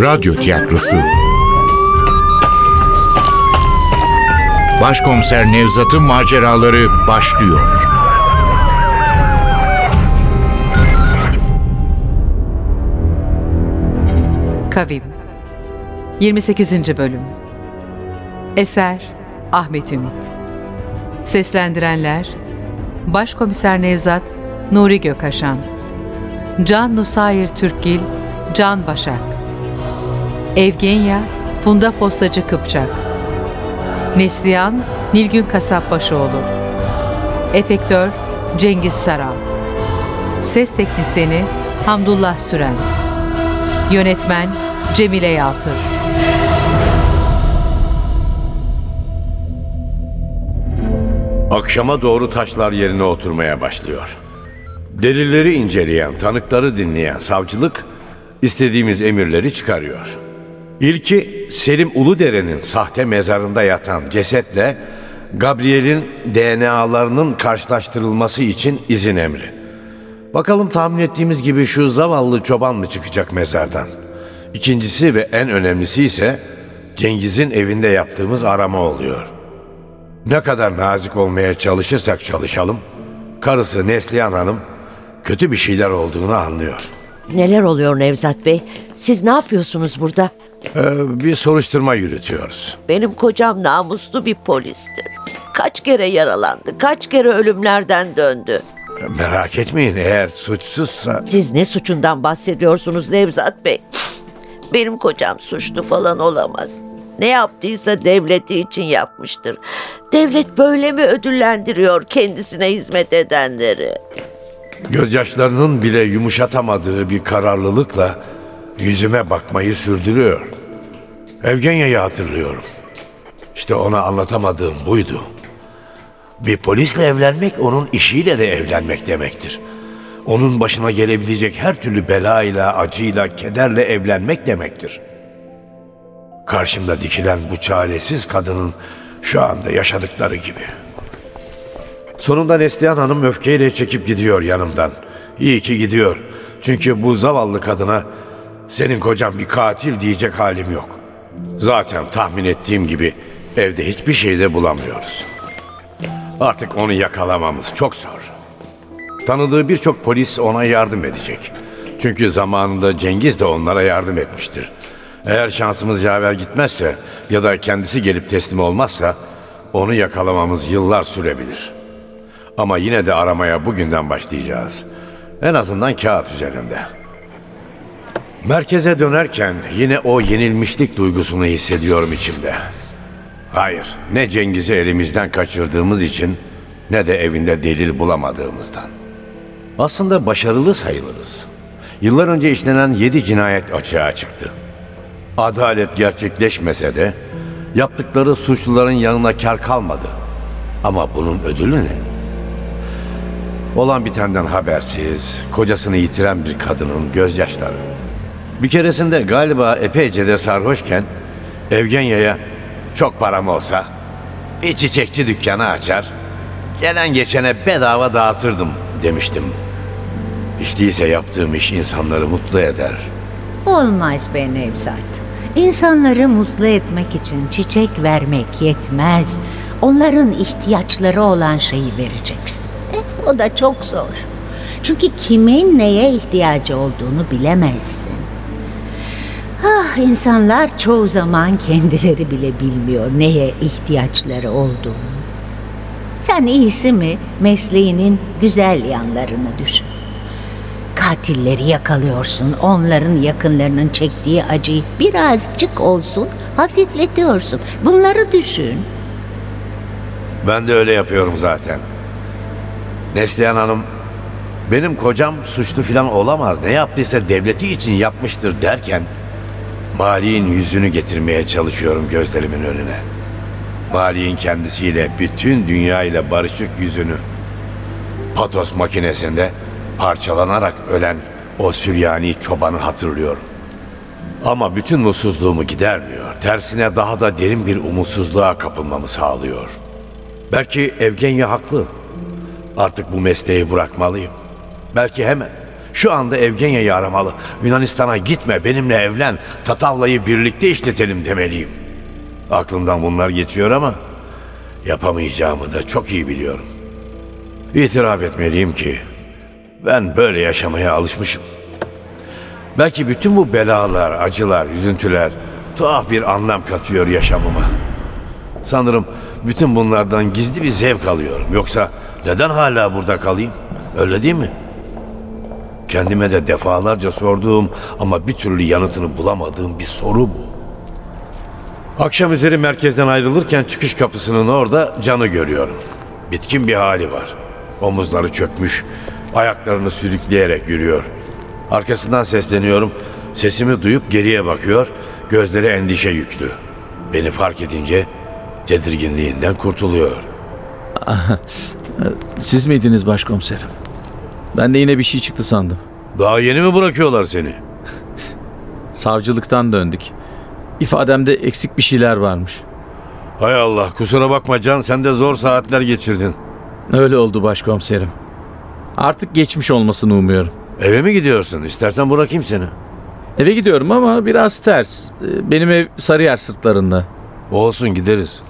Radyo tiyatrosu. Başkomiser Nevzat'ın maceraları başlıyor. Kavim 28. Bölüm. Eser Ahmet Ümit. Seslendirenler Başkomiser Nevzat, Nuri Gökkaşan, Can Nusayir Türkgil, Can Başak, Evgenya, Funda Postacı Kıpçak, Neslihan, Nilgün Kasapbaşıoğlu, Efektör, Cengiz Sara, Ses Teknisini, Hamdullah Süren, Yönetmen, Cemile Yavuz. Akşama doğru taşlar yerine oturmaya başlıyor. Delilleri inceleyen, tanıkları dinleyen savcılık istediğimiz emirleri çıkarıyor. İlki Selim Uludere'nin sahte mezarında yatan cesetle Gabriel'in DNA'larının karşılaştırılması için izin emri. Bakalım tahmin ettiğimiz gibi şu zavallı çoban mı çıkacak mezardan? İkincisi ve en önemlisi ise Cengiz'in evinde yaptığımız arama oluyor. Ne kadar nazik olmaya çalışırsak çalışalım, karısı Neslihan Hanım kötü bir şeyler olduğunu anlıyor. Neler oluyor Nevzat Bey? Siz ne yapıyorsunuz burada? Bir soruşturma yürütüyoruz. Benim kocam namuslu bir polistir. Kaç kere yaralandı, kaç kere ölümlerden döndü. Merak etmeyin, eğer suçsuzsa... Siz ne suçundan bahsediyorsunuz Nevzat Bey? Benim kocam suçlu falan olamaz. Ne yaptıysa devleti için yapmıştır. Devlet böyle mi ödüllendiriyor kendisine hizmet edenleri? Gözyaşlarının bile yumuşatamadığı bir kararlılıkla yüzüme bakmayı sürdürüyor. Evgenya'yı hatırlıyorum. İşte ona anlatamadığım buydu. Bir polisle evlenmek onun işiyle de evlenmek demektir. Onun başına gelebilecek her türlü belayla, acıyla, kederle evlenmek demektir. Karşımda dikilen bu çaresiz kadının şu anda yaşadıkları gibi. Sonunda Neslihan Hanım öfkeyle çekip gidiyor yanımdan. İyi ki gidiyor. Çünkü bu zavallı kadına senin kocan bir katil diyecek halim yok. Zaten tahmin ettiğim gibi evde hiçbir şey de bulamıyoruz. Artık onu yakalamamız çok zor. Tanıdığı birçok polis ona yardım edecek. Çünkü zamanında Cengiz de onlara yardım etmiştir. Eğer şansımız yaver gitmezse ya da kendisi gelip teslim olmazsa onu yakalamamız yıllar sürebilir. Ama yine de aramaya bugünden başlayacağız. En azından kağıt üzerinde. Merkeze dönerken yine o yenilmişlik duygusunu hissediyorum içimde. Hayır, ne Cengiz'i elimizden kaçırdığımız için ne de evinde delil bulamadığımızdan. Aslında başarılı sayılırız. Yıllar önce işlenen 7 cinayet açığa çıktı. Adalet gerçekleşmese de yaptıkları suçluların yanına kar kalmadı. Ama bunun ödülü ne? Olan bitenden habersiz, kocasını yitiren bir kadının gözyaşları. Bir keresinde galiba epeyce de sarhoşken Evgenya'ya çok param olsa bir çiçekçi dükkanı açar, gelen geçene bedava dağıtırdım demiştim. Hiç değilse yaptığım iş insanları mutlu eder. Olmaz be Nevzat. İnsanları mutlu etmek için çiçek vermek yetmez. Onların ihtiyaçları olan şeyi vereceksin. O da çok zor. Çünkü kimin neye ihtiyacı olduğunu bilemezsin. Ah, insanlar çoğu zaman kendileri bile bilmiyor neye ihtiyaçları olduğunu. Sen iyisi mi mesleğinin güzel yanlarını düşün. Katilleri yakalıyorsun, onların yakınlarının çektiği acıyı birazcık olsun hafifletiyorsun. Bunları düşün. Ben de öyle yapıyorum zaten. Neslihan Hanım, benim kocam suçlu falan olamaz, ne yaptıysa devleti için yapmıştır derken Mali'nin yüzünü getirmeye çalışıyorum gözlerimin önüne. Mali'nin kendisiyle, bütün dünyayla barışık yüzünü. Patos makinesinde parçalanarak ölen o Süryani çobanı hatırlıyorum. Ama bütün mutsuzluğumu gidermiyor. Tersine daha da derin bir umutsuzluğa kapılmamı sağlıyor. Belki Evgenya haklı. Artık bu mesleği bırakmalıyım. Belki hemen, Şu anda Evgenya'yı aramalı. Yunanistan'a gitme, benimle evlen. Tatavla'yı birlikte işletelim demeliyim. Aklımdan bunlar geçiyor ama yapamayacağımı da çok iyi biliyorum. İtiraf etmeliyim ki ben böyle yaşamaya alışmışım. Belki bütün bu belalar, acılar, üzüntüler tuhaf bir anlam katıyor yaşamıma. Sanırım bütün bunlardan gizli bir zevk alıyorum. Yoksa neden hala burada kalayım? Öyle değil mi? Kendime de defalarca sorduğum ama bir türlü yanıtını bulamadığım bir soru bu. Akşam üzeri merkezden ayrılırken çıkış kapısının orada Can'ı görüyorum. Bitkin bir hali var. Omuzları çökmüş, ayaklarını sürükleyerek yürüyor. Arkasından sesleniyorum. Sesimi duyup geriye bakıyor. Gözleri endişe yüklü. Beni fark edince tedirginliğinden kurtuluyor. Siz miydiniz başkomiserim? Ben de yine bir şey çıktı sandım. Daha yeni mi bırakıyorlar seni? Savcılıktan döndük. İfademde eksik bir şeyler varmış. Hay Allah, kusura bakma Can, sen de zor saatler geçirdin. Öyle oldu başkomiserim. Artık geçmiş olmasını umuyorum. Eve mi gidiyorsun? İstersen bırakayım seni. Eve gidiyorum ama biraz ters. Benim ev Sarıyer sırtlarında. Olsun, gideriz.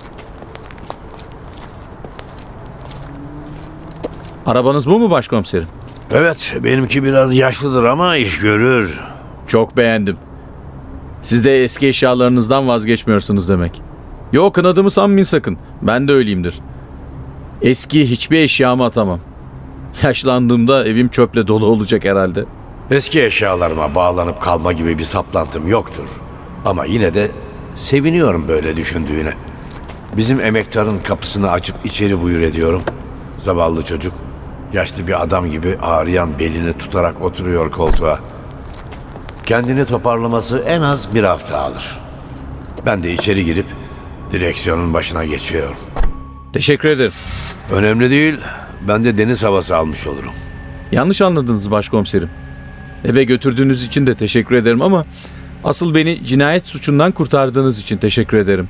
Arabanız bu mu başkomiserim? Evet, benimki biraz yaşlıdır ama iş görür. Çok beğendim. Siz de eski eşyalarınızdan vazgeçmiyorsunuz demek. Yok, kınadığımı sanmayın sakın. Ben de öyleyimdir. Eski hiçbir eşyamı atamam. Yaşlandığımda evim çöple dolu olacak herhalde. Eski eşyalarıma bağlanıp kalma gibi bir saplantım yoktur. Ama yine de seviniyorum böyle düşündüğüne. Bizim emektarın kapısını açıp içeri buyur ediyorum. Zavallı çocuk, yaşlı bir adam gibi ağrıyan belini tutarak oturuyor koltuğa. Kendini toparlaması en az bir hafta alır. Ben de içeri girip direksiyonun başına geçiyorum. Teşekkür ederim. Önemli değil. Ben de deniz havası almış olurum. Yanlış anladınız başkomiserim. Eve götürdüğünüz için de teşekkür ederim ama asıl beni cinayet suçundan kurtardığınız için teşekkür ederim.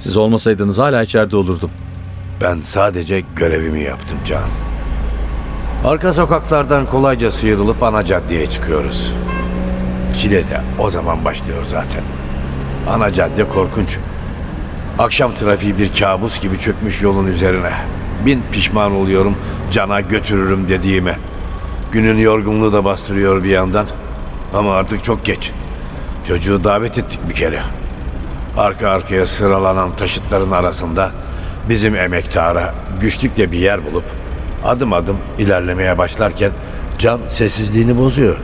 Siz olmasaydınız hala içeride olurdum. Ben sadece görevimi yaptım Can. Arka sokaklardan kolayca sıyrılıp ana caddeye çıkıyoruz. Çile de o zaman başlıyor zaten. Ana cadde korkunç. Akşam trafiği bir kabus gibi çökmüş yolun üzerine. Bin pişman oluyorum Can'a götürürüm dediğime. Günün yorgunluğu da bastırıyor bir yandan. Ama artık çok geç. Çocuğu davet ettik bir kere. Arka arkaya sıralanan taşıtların arasında bizim emektara güçlükle bir yer bulup adım adım ilerlemeye başlarken Can sessizliğini bozuyor.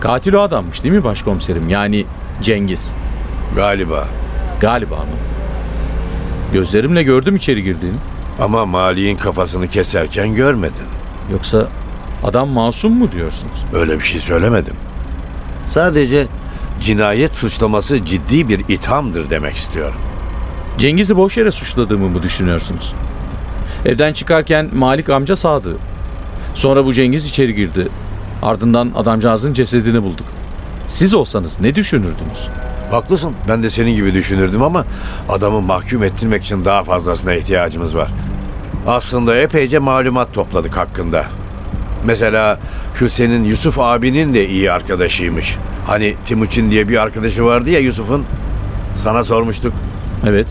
Katil o adammış değil mi başkomiserim? Yani Cengiz. Galiba mı? Gözlerimle gördüm içeri girdiğini. Ama Mali'nin kafasını keserken görmedin. Yoksa adam masum mu diyorsunuz? Öyle bir şey söylemedim. Sadece cinayet suçlaması ciddi bir ithamdır demek istiyorum. Cengiz'i boş yere suçladığımı mı düşünüyorsunuz? Evden çıkarken Malik amca sağdı. Sonra bu Cengiz içeri girdi. Ardından adamcağızın cesedini bulduk. Siz olsanız ne düşünürdünüz? Haklısın. Ben de senin gibi düşünürdüm ama adamı mahkum ettirmek için daha fazlasına ihtiyacımız var. Aslında epeyce malumat topladık hakkında. Mesela şu senin Yusuf abinin de iyi arkadaşıymış. Hani Timuçin diye bir arkadaşı vardı ya Yusuf'un. Sana sormuştuk. Evet.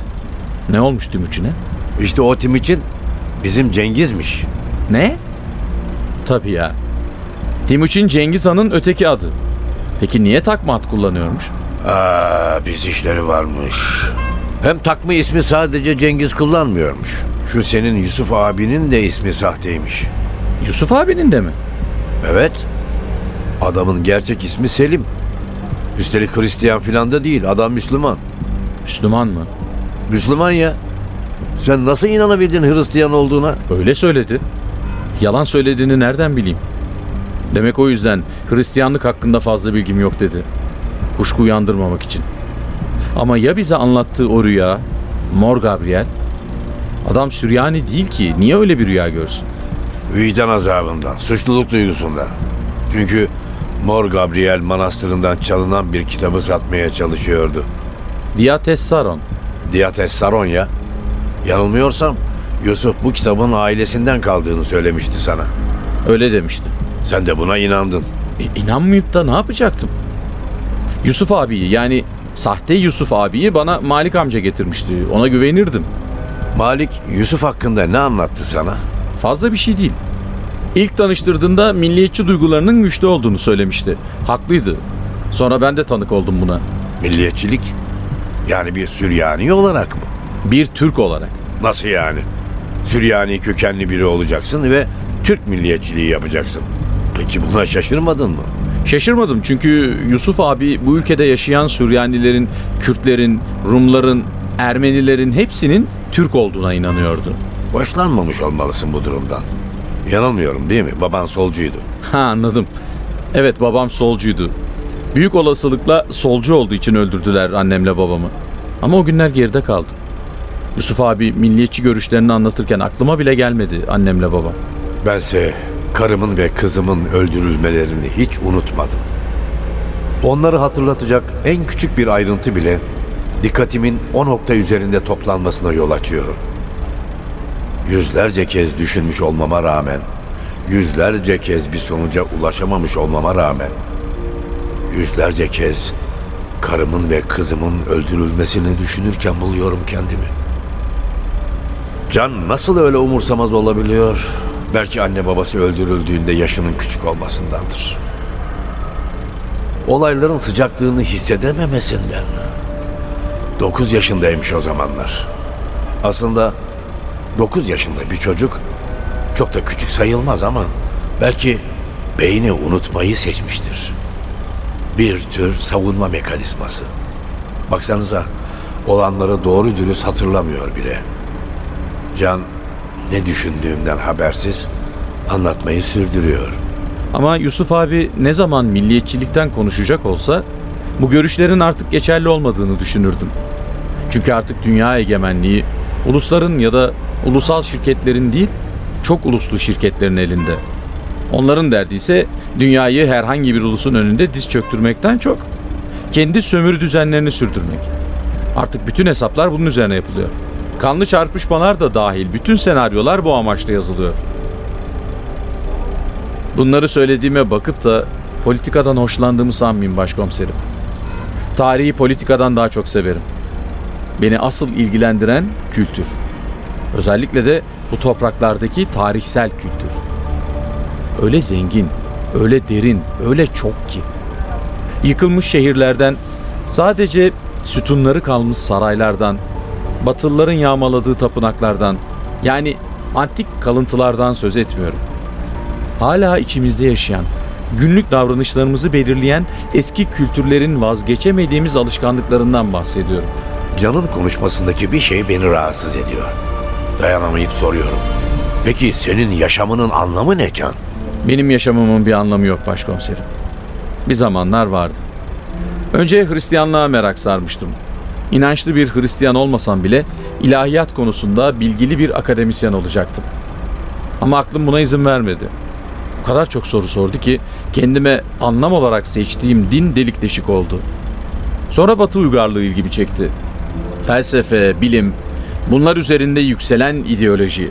Ne olmuş Timuçin'e? İşte o Timuçin bizim Cengiz'miş. Ne? Tabii ya. Timuçin Cengiz Han'ın öteki adı. Peki niye takma ad kullanıyormuş? Biz işleri varmış. Hem takma ismi sadece Cengiz kullanmıyormuş. Şu senin Yusuf abinin de ismi sahteymiş. Yusuf abinin de mi? Evet. Adamın gerçek ismi Selim. Üstelik Hristiyan filan da değil. Adam Müslüman. Müslüman mı? Müslüman ya. Sen nasıl inanabildin Hristiyan olduğuna? Öyle söyledi. Yalan söylediğini nereden bileyim? Demek o yüzden Hristiyanlık hakkında fazla bilgim yok dedi. Kuşku uyandırmamak için. Ama ya bize anlattığı o rüya, Mor Gabriel? Adam Süryani değil ki. Niye öyle bir rüya görsün? Vicdan azabından, suçluluk duygusundan. Çünkü Mor Gabriel manastırından çalınan bir kitabı satmaya çalışıyordu. Diatessaron ya. Yanılmıyorsam Yusuf bu kitabın ailesinden kaldığını söylemişti sana. Öyle demişti. Sen de buna inandın. İnanmayıp da ne yapacaktım? Yusuf abiyi, yani sahte Yusuf abiyi bana Malik amca getirmişti. Ona güvenirdim. Malik Yusuf hakkında ne anlattı sana? Fazla bir şey değil. İlk tanıştırdığında milliyetçi duygularının güçlü olduğunu söylemişti. Haklıydı. Sonra ben de tanık oldum buna. Milliyetçilik? Yani bir Süryani olarak mı? Bir Türk olarak. Nasıl yani? Süryani kökenli biri olacaksın ve Türk milliyetçiliği yapacaksın. Peki buna şaşırmadın mı? Şaşırmadım, çünkü Yusuf abi bu ülkede yaşayan Süryanilerin, Kürtlerin, Rumların, Ermenilerin hepsinin Türk olduğuna inanıyordu. Hoşlanmamış olmalısın bu durumdan. Yanılmıyorum değil mi? Baban solcuydu. Ha, anladım. Evet, babam solcuydu. Büyük olasılıkla solcu olduğu için öldürdüler annemle babamı. Ama o günler geride kaldı. Yusuf abi milliyetçi görüşlerini anlatırken aklıma bile gelmedi annemle babam. Bense karımın ve kızımın öldürülmelerini hiç unutmadım. Onları hatırlatacak en küçük bir ayrıntı bile dikkatimin o nokta üzerinde toplanmasına yol açıyor. Yüzlerce kez düşünmüş olmama rağmen, yüzlerce kez bir sonuca ulaşamamış olmama rağmen, yüzlerce kez karımın ve kızımın öldürülmesini düşünürken buluyorum kendimi. Can nasıl öyle umursamaz olabiliyor? Belki anne babası öldürüldüğünde yaşının küçük olmasındandır. Olayların sıcaklığını hissedememesinden. 9 yaşındaymış o zamanlar. Aslında 9 yaşında bir çocuk çok da küçük sayılmaz ama belki beyni unutmayı seçmiştir. Bir tür savunma mekanizması. Baksanıza, olanları doğru dürüst hatırlamıyor bile. Can ne düşündüğümden habersiz anlatmayı sürdürüyor. Ama Yusuf abi ne zaman milliyetçilikten konuşacak olsa bu görüşlerin artık geçerli olmadığını düşünürdüm. Çünkü artık dünya egemenliği ulusların ya da ulusal şirketlerin değil, çok uluslu şirketlerin elinde. Onların derdi ise dünyayı herhangi bir ulusun önünde diz çöktürmekten çok kendi sömürü düzenlerini sürdürmek. Artık bütün hesaplar bunun üzerine yapılıyor. Kanlı çarpışmalar da dahil bütün senaryolar bu amaçla yazılıyor. Bunları söylediğime bakıp da politikadan hoşlandığımı sanmayın başkomiserim. Tarihi politikadan daha çok severim. Beni asıl ilgilendiren kültür. Özellikle de bu topraklardaki tarihsel kültür. Öyle zengin, öyle derin, öyle çok ki. Yıkılmış şehirlerden, sadece sütunları kalmış saraylardan, Batılıların yağmaladığı tapınaklardan, yani antik kalıntılardan söz etmiyorum. Hala içimizde yaşayan, günlük davranışlarımızı belirleyen eski kültürlerin vazgeçemediğimiz alışkanlıklarından bahsediyorum. Can'ın konuşmasındaki bir şey beni rahatsız ediyor. Dayanamayıp soruyorum. Peki senin yaşamının anlamı ne Can? Benim yaşamımın bir anlamı yok başkomiserim. Bir zamanlar vardı. Önce Hristiyanlığa merak sarmıştım. İnançlı bir Hristiyan olmasam bile ilahiyat konusunda bilgili bir akademisyen olacaktım. Ama aklım buna izin vermedi. O kadar çok soru sordu ki kendime anlam olarak seçtiğim din delik deşik oldu. Sonra Batı uygarlığı ilgimi çekti. Felsefe, bilim, bunlar üzerinde yükselen ideoloji.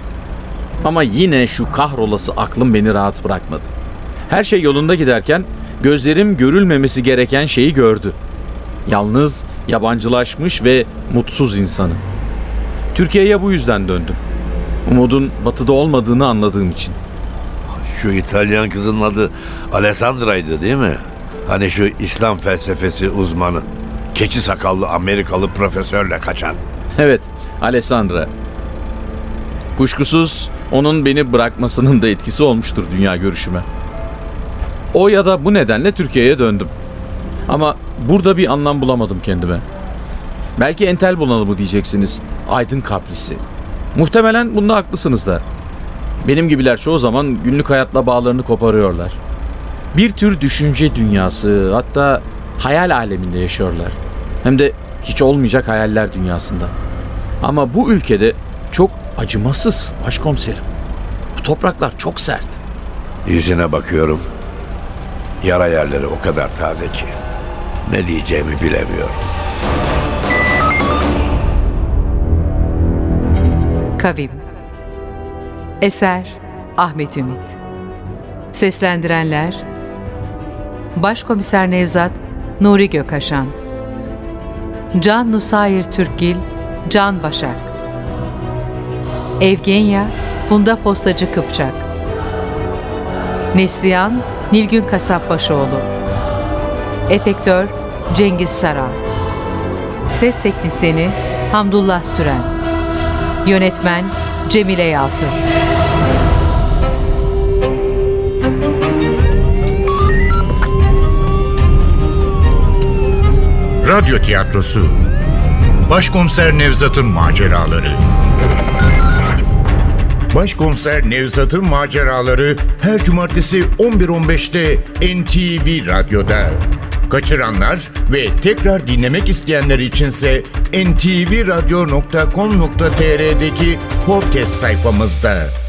Ama yine şu kahrolası aklım beni rahat bırakmadı. Her şey yolunda giderken gözlerim görülmemesi gereken şeyi gördü. Yalnız, yabancılaşmış ve mutsuz insanı. Türkiye'ye bu yüzden döndüm. Umudun batıda olmadığını anladığım için. Şu İtalyan kızın adı Alessandra'ydı değil mi? Hani şu İslam felsefesi uzmanı, keçi sakallı Amerikalı profesörle kaçan. Evet, Alessandra. Kuşkusuz onun beni bırakmasının da etkisi olmuştur dünya görüşüme. O ya da bu nedenle Türkiye'ye döndüm. Ama burada bir anlam bulamadım kendime. Belki entel bunalımı diyeceksiniz. Aydın kaprisi. Muhtemelen bunda haklısınız da. Benim gibiler çoğu zaman günlük hayatla bağlarını koparıyorlar. Bir tür düşünce dünyası, hatta hayal aleminde yaşıyorlar. Hem de hiç olmayacak hayaller dünyasında. Ama bu ülkede çok acımasız başkomiserim. Bu topraklar çok sert. Yüzüne bakıyorum. Yara yerleri o kadar taze ki ne diyeceğimi bilemiyorum. Kavim. Eser Ahmet Ümit. Seslendirenler Başkomiser Nevzat, Nuri Gökkaşan, Can Nusayir Türkgil, Can Başak, Evgenya, Funda Postacı Kıpçak, Neslihan, Nilgün Kasapbaşıoğlu, Efektör, Cengiz Sara, Ses Teknisini, Hamdullah Süren, Yönetmen, Cemile Yavuz. Radyo tiyatrosu, Başkomiser Nevzat'ın maceraları. Başkomiser Nevzat'ın maceraları her cumartesi 11.15'te NTV Radyo'da. Kaçıranlar ve tekrar dinlemek isteyenler içinse ntvradyo.com.tr'deki podcast sayfamızda.